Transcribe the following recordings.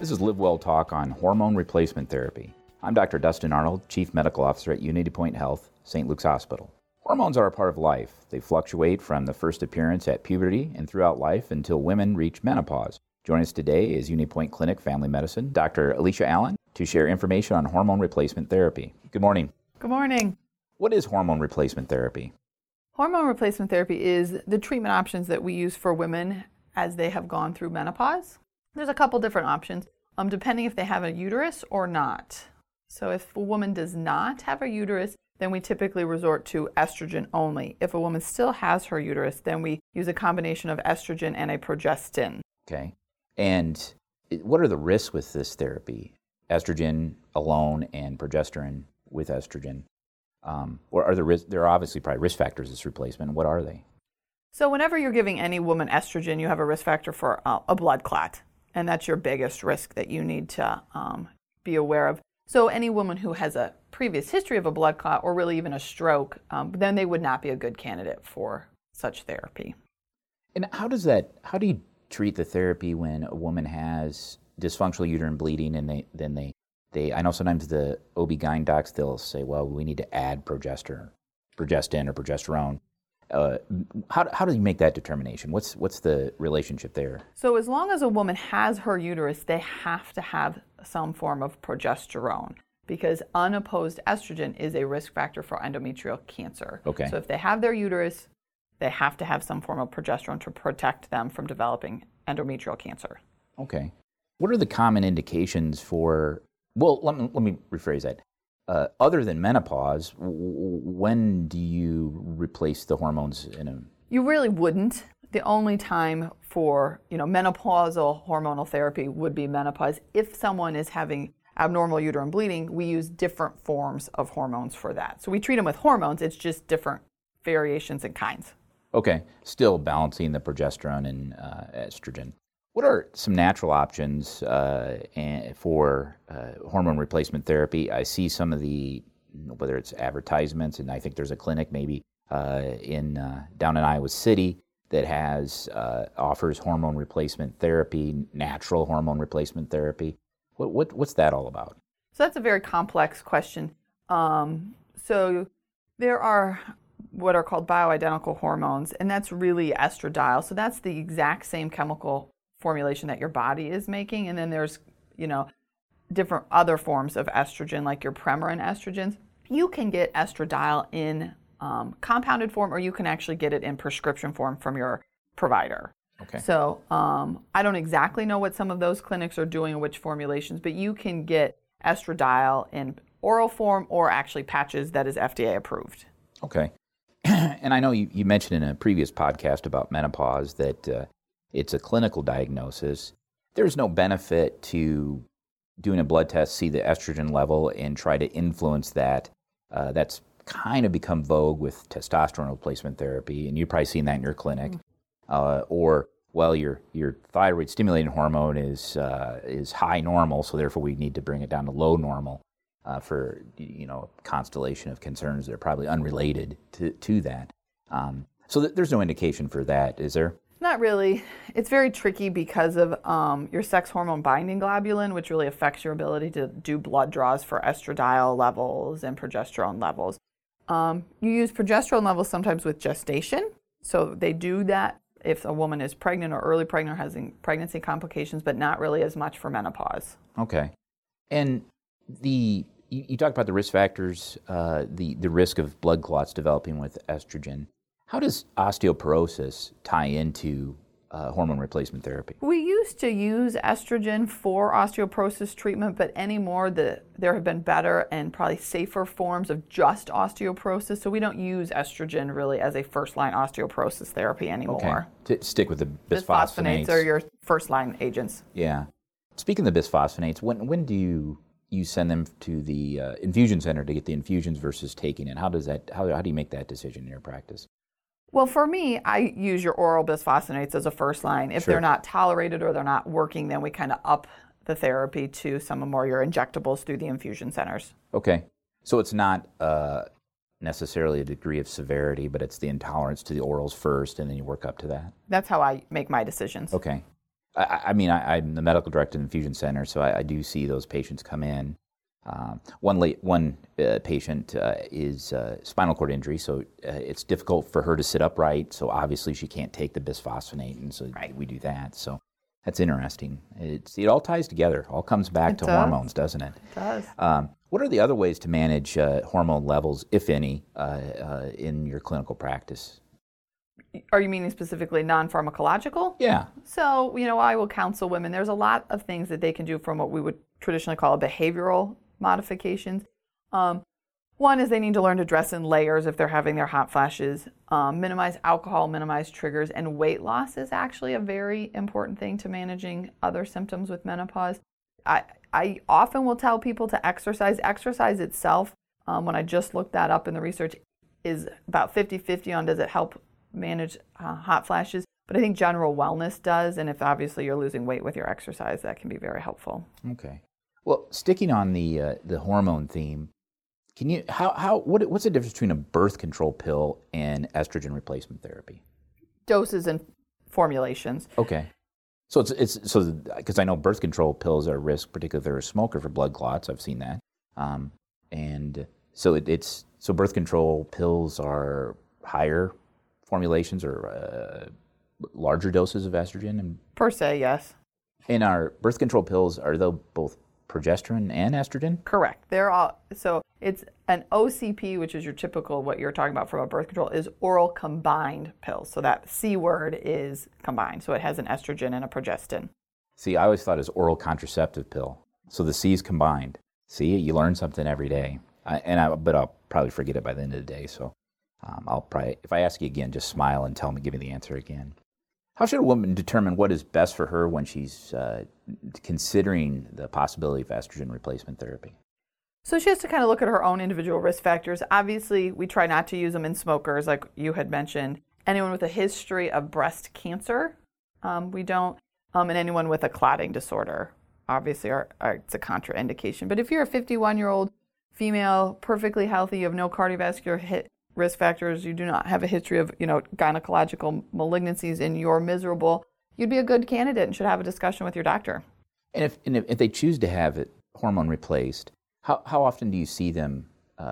This is Live Well Talk on hormone replacement therapy. I'm Dr. Dustin Arnold, Chief Medical Officer at UnityPoint Health, St. Luke's Hospital. Hormones are a part of life. They fluctuate from the first appearance at puberty and throughout life until women reach menopause. Joining us today is UnityPoint Clinic Family Medicine, Dr. Alicia Allen, to share information on hormone replacement therapy. Good morning. Good morning. What is hormone replacement therapy? Hormone replacement therapy is the treatment options that we use for women as they have gone through menopause. There's a couple different options, depending if they have a uterus or not. So if a woman does not have a uterus, then we typically resort to estrogen only. If a woman still has her uterus, then we use a combination of estrogen and a progestin. Okay. And what are the risks with this therapy? Estrogen alone and progesterone with estrogen? Or are there are obviously probably risk factors this replacement. What are they? So whenever you're giving any woman estrogen, you have a risk factor for a blood clot. And that's your biggest risk that you need to be aware of. So any woman who has a previous history of a blood clot or really even a stroke, then they would not be a good candidate for such therapy. And how do you treat the therapy when a woman has dysfunctional uterine bleeding and they I know sometimes the OB-GYN docs, they'll say, well, we need to add progestin or progesterone. How do you make that determination? What's the relationship there? So as long as a woman has her uterus, they have to have some form of progesterone because unopposed estrogen is a risk factor for endometrial cancer. Okay. So if they have their uterus, they have to have some form of progesterone to protect them from developing endometrial cancer. Okay. What are the common indications for, well, let me rephrase that. Other than menopause, when do you replace the hormones in a... You really wouldn't. The only time for, menopausal hormonal therapy would be menopause. If someone is having abnormal uterine bleeding, we use different forms of hormones for that. So we treat them with hormones, it's just different variations and kinds. Okay, still balancing the progesterone and estrogen. What are some natural options for hormone replacement therapy? I see some of the, whether it's advertisements, and I think there's a clinic maybe down in Iowa City that offers hormone replacement therapy, natural hormone replacement therapy. What's that all about? So that's a very complex question. So there are what are called bioidentical hormones, and that's really estradiol. So that's the exact same chemical formulation that your body is making, and then there's, different other forms of estrogen, like your Premarin estrogens. You can get estradiol in compounded form, or you can actually get it in prescription form from your provider. Okay. So I don't exactly know what some of those clinics are doing and which formulations, but you can get estradiol in oral form or actually patches that is FDA approved. Okay. And I know you mentioned in a previous podcast about menopause that it's a clinical diagnosis. There's no benefit to doing a blood test, see the estrogen level, and try to influence that. That's kind of become vogue with testosterone replacement therapy, and you've probably seen that in your clinic. Your thyroid stimulating hormone is high normal, so therefore we need to bring it down to low normal for a constellation of concerns that are probably unrelated to that. So there's no indication for that, is there? Not really. It's very tricky because of your sex hormone binding globulin, which really affects your ability to do blood draws for estradiol levels and progesterone levels. You use progesterone levels sometimes with gestation. So they do that if a woman is pregnant or early pregnant or has pregnancy complications, but not really as much for menopause. Okay. And you talked about the risk factors, the risk of blood clots developing with estrogen. How does osteoporosis tie into hormone replacement therapy? We used to use estrogen for osteoporosis treatment, but anymore there have been better and probably safer forms of just osteoporosis, so we don't use estrogen really as a first-line osteoporosis therapy anymore. Okay. To stick with the bisphosphonates. Bisphosphonates are your first-line agents. Yeah. Speaking of the bisphosphonates, when do you send them to the infusion center to get the infusions versus taking it? How do you make that decision in your practice? Well, for me, I use your oral bisphosphonates as a first line. If they're not tolerated or they're not working, then we kind of up the therapy to some more your injectables through the infusion centers. Okay. So it's not necessarily a degree of severity, but it's the intolerance to the orals first, and then you work up to that? That's how I make my decisions. Okay. I'm the medical director of the infusion center, so I do see those patients come in. One patient is spinal cord injury, so it's difficult for her to sit upright, so obviously she can't take the bisphosphonate, and so we do that. So that's interesting. It all ties together. All comes back to hormones, doesn't it? It does. What are the other ways to manage hormone levels, if any, in your clinical practice? Are you meaning specifically non-pharmacological? Yeah. So, I will counsel women. There's a lot of things that they can do from what we would traditionally call behavioral modifications. One is they need to learn to dress in layers if they're having their hot flashes. Minimize alcohol, minimize triggers, and weight loss is actually a very important thing to managing other symptoms with menopause. I often will tell people to exercise. Exercise itself, when I just looked that up in the research, is about 50-50 on does it help manage hot flashes, but I think general wellness does, and if obviously you're losing weight with your exercise, that can be very helpful. Okay. Well, sticking on the hormone theme, what's the difference between a birth control pill and estrogen replacement therapy? Doses and formulations. Okay. So it's because I know birth control pills are a risk, particularly if they're a smoker, for blood clots. I've seen that, and so it's birth control pills are higher formulations or larger doses of estrogen? And per se, yes. And our birth control pills, are they both progesterone and estrogen? Correct. They're all, so it's an OCP, which is your typical, what you're talking about from a birth control, is oral combined pills. So that C word is combined. So it has an estrogen and a progestin. See, I always thought it was oral contraceptive pill. So the C is combined. See, you learn something every day. But I'll probably forget it by the end of the day, so. I'll probably, if I ask you again, just smile and give me the answer again. How should a woman determine what is best for her when she's considering the possibility of estrogen replacement therapy? So she has to kind of look at her own individual risk factors. Obviously, we try not to use them in smokers, like you had mentioned. Anyone with a history of breast cancer, we don't. And anyone with a clotting disorder, obviously, it's a contraindication. But if you're a 51-year-old female, perfectly healthy, you have no cardiovascular risk factors, you do not have a history of, gynecological malignancies, and you're miserable, you'd be a good candidate and should have a discussion with your doctor. And if they choose to have it hormone replaced, how often do you see them?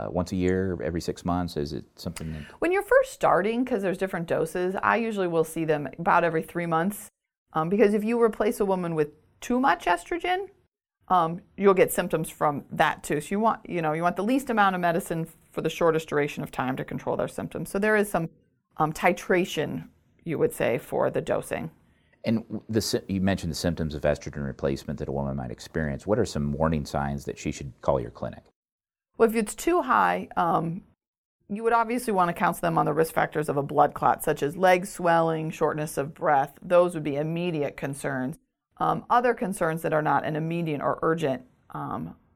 Once a year, every 6 months? Is it something that... When you're first starting, because there's different doses, I usually will see them about every 3 months, because if you replace a woman with too much estrogen, you'll get symptoms from that too. So you want the least amount of medicine for the shortest duration of time to control their symptoms. So there is some titration, you would say, for the dosing. And you mentioned the symptoms of estrogen replacement that a woman might experience. What are some warning signs that she should call your clinic? Well, if it's too high, you would obviously want to counsel them on the risk factors of a blood clot, such as leg swelling, shortness of breath. Those would be immediate concerns. Other concerns that are not an immediate or urgent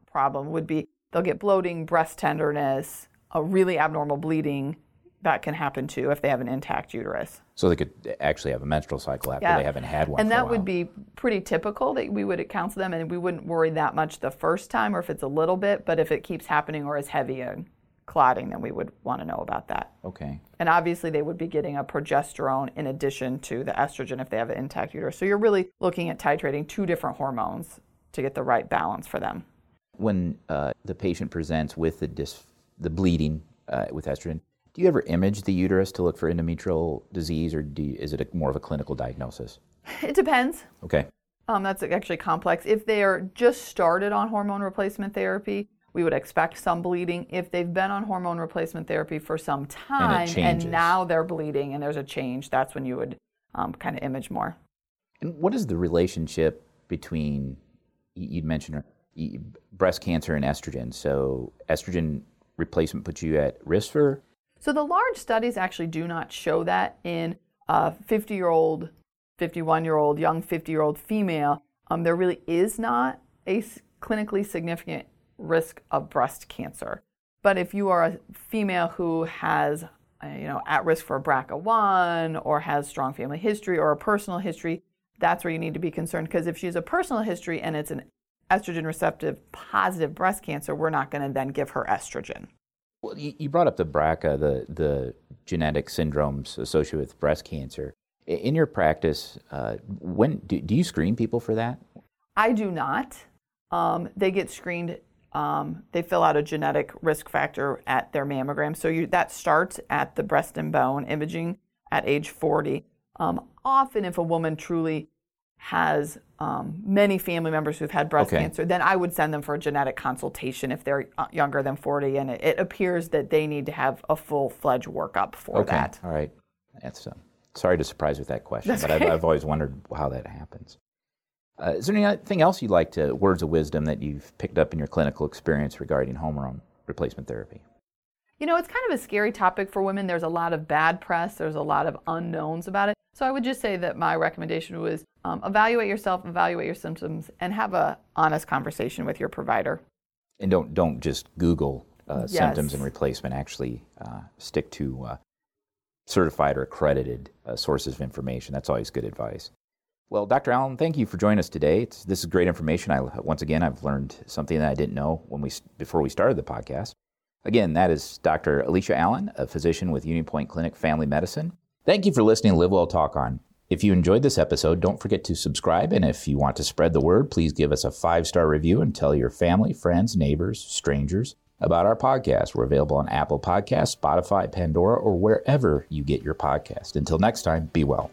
problem would be they'll get bloating, breast tenderness, a really abnormal bleeding that can happen too if they have an intact uterus. So they could actually have a menstrual cycle after they haven't had one for a while. And that would be pretty typical that we would counsel them, and we wouldn't worry that much the first time or if it's a little bit, but if it keeps happening or is heavy and clotting, then we would want to know about that. Okay. And obviously they would be getting a progesterone in addition to the estrogen if they have an intact uterus. So you're really looking at titrating two different hormones to get the right balance for them. When the patient presents with the bleeding with estrogen, do you ever image the uterus to look for endometrial disease, or is it more of a clinical diagnosis? It depends. Okay. That's actually complex. If they are just started on hormone replacement therapy, we would expect some bleeding. If they've been on hormone replacement therapy for some time and now they're bleeding and there's a change, that's when you would kind of image more. And what is the relationship between, you'd mentioned breast cancer and estrogen? So estrogen replacement puts you at risk for? So the large studies actually do not show that in a 50-year-old, 51-year-old, young 50-year-old female. There really is not a clinically significant risk of breast cancer. But if you are a female who has, at risk for BRCA1 or has strong family history or a personal history, that's where you need to be concerned, because if she has a personal history and it's an estrogen receptive positive breast cancer, we're not going to then give her estrogen. Well, you brought up the BRCA, the genetic syndromes associated with breast cancer. In your practice, when do you screen people for that? I do not. They get screened. They fill out a genetic risk factor at their mammogram. So that starts at the breast and bone imaging at age 40. Often if a woman truly has many family members who've had breast cancer, then I would send them for a genetic consultation if they're younger than 40, and it appears that they need to have a full-fledged workup for that. All right. That's sorry to surprise with that question, but I've always wondered how that happens. Is there anything else you'd like to, words of wisdom that you've picked up in your clinical experience regarding hormone replacement therapy? You know, it's kind of a scary topic for women. There's a lot of bad press. There's a lot of unknowns about it. So I would just say that my recommendation was evaluate yourself, evaluate your symptoms, and have a honest conversation with your provider. And don't just Google symptoms and replacement. Actually, stick to certified or accredited sources of information. That's always good advice. Well, Dr. Allen, thank you for joining us today. This is great information. Once again, I've learned something that I didn't know before we started the podcast. Again, that is Dr. Alicia Allen, a physician with UnityPoint Clinic Family Medicine. Thank you for listening to Live Well Talk On. If you enjoyed this episode, don't forget to subscribe. And if you want to spread the word, please give us a 5-star review and tell your family, friends, neighbors, strangers about our podcast. We're available on Apple Podcasts, Spotify, Pandora, or wherever you get your podcast. Until next time, be well.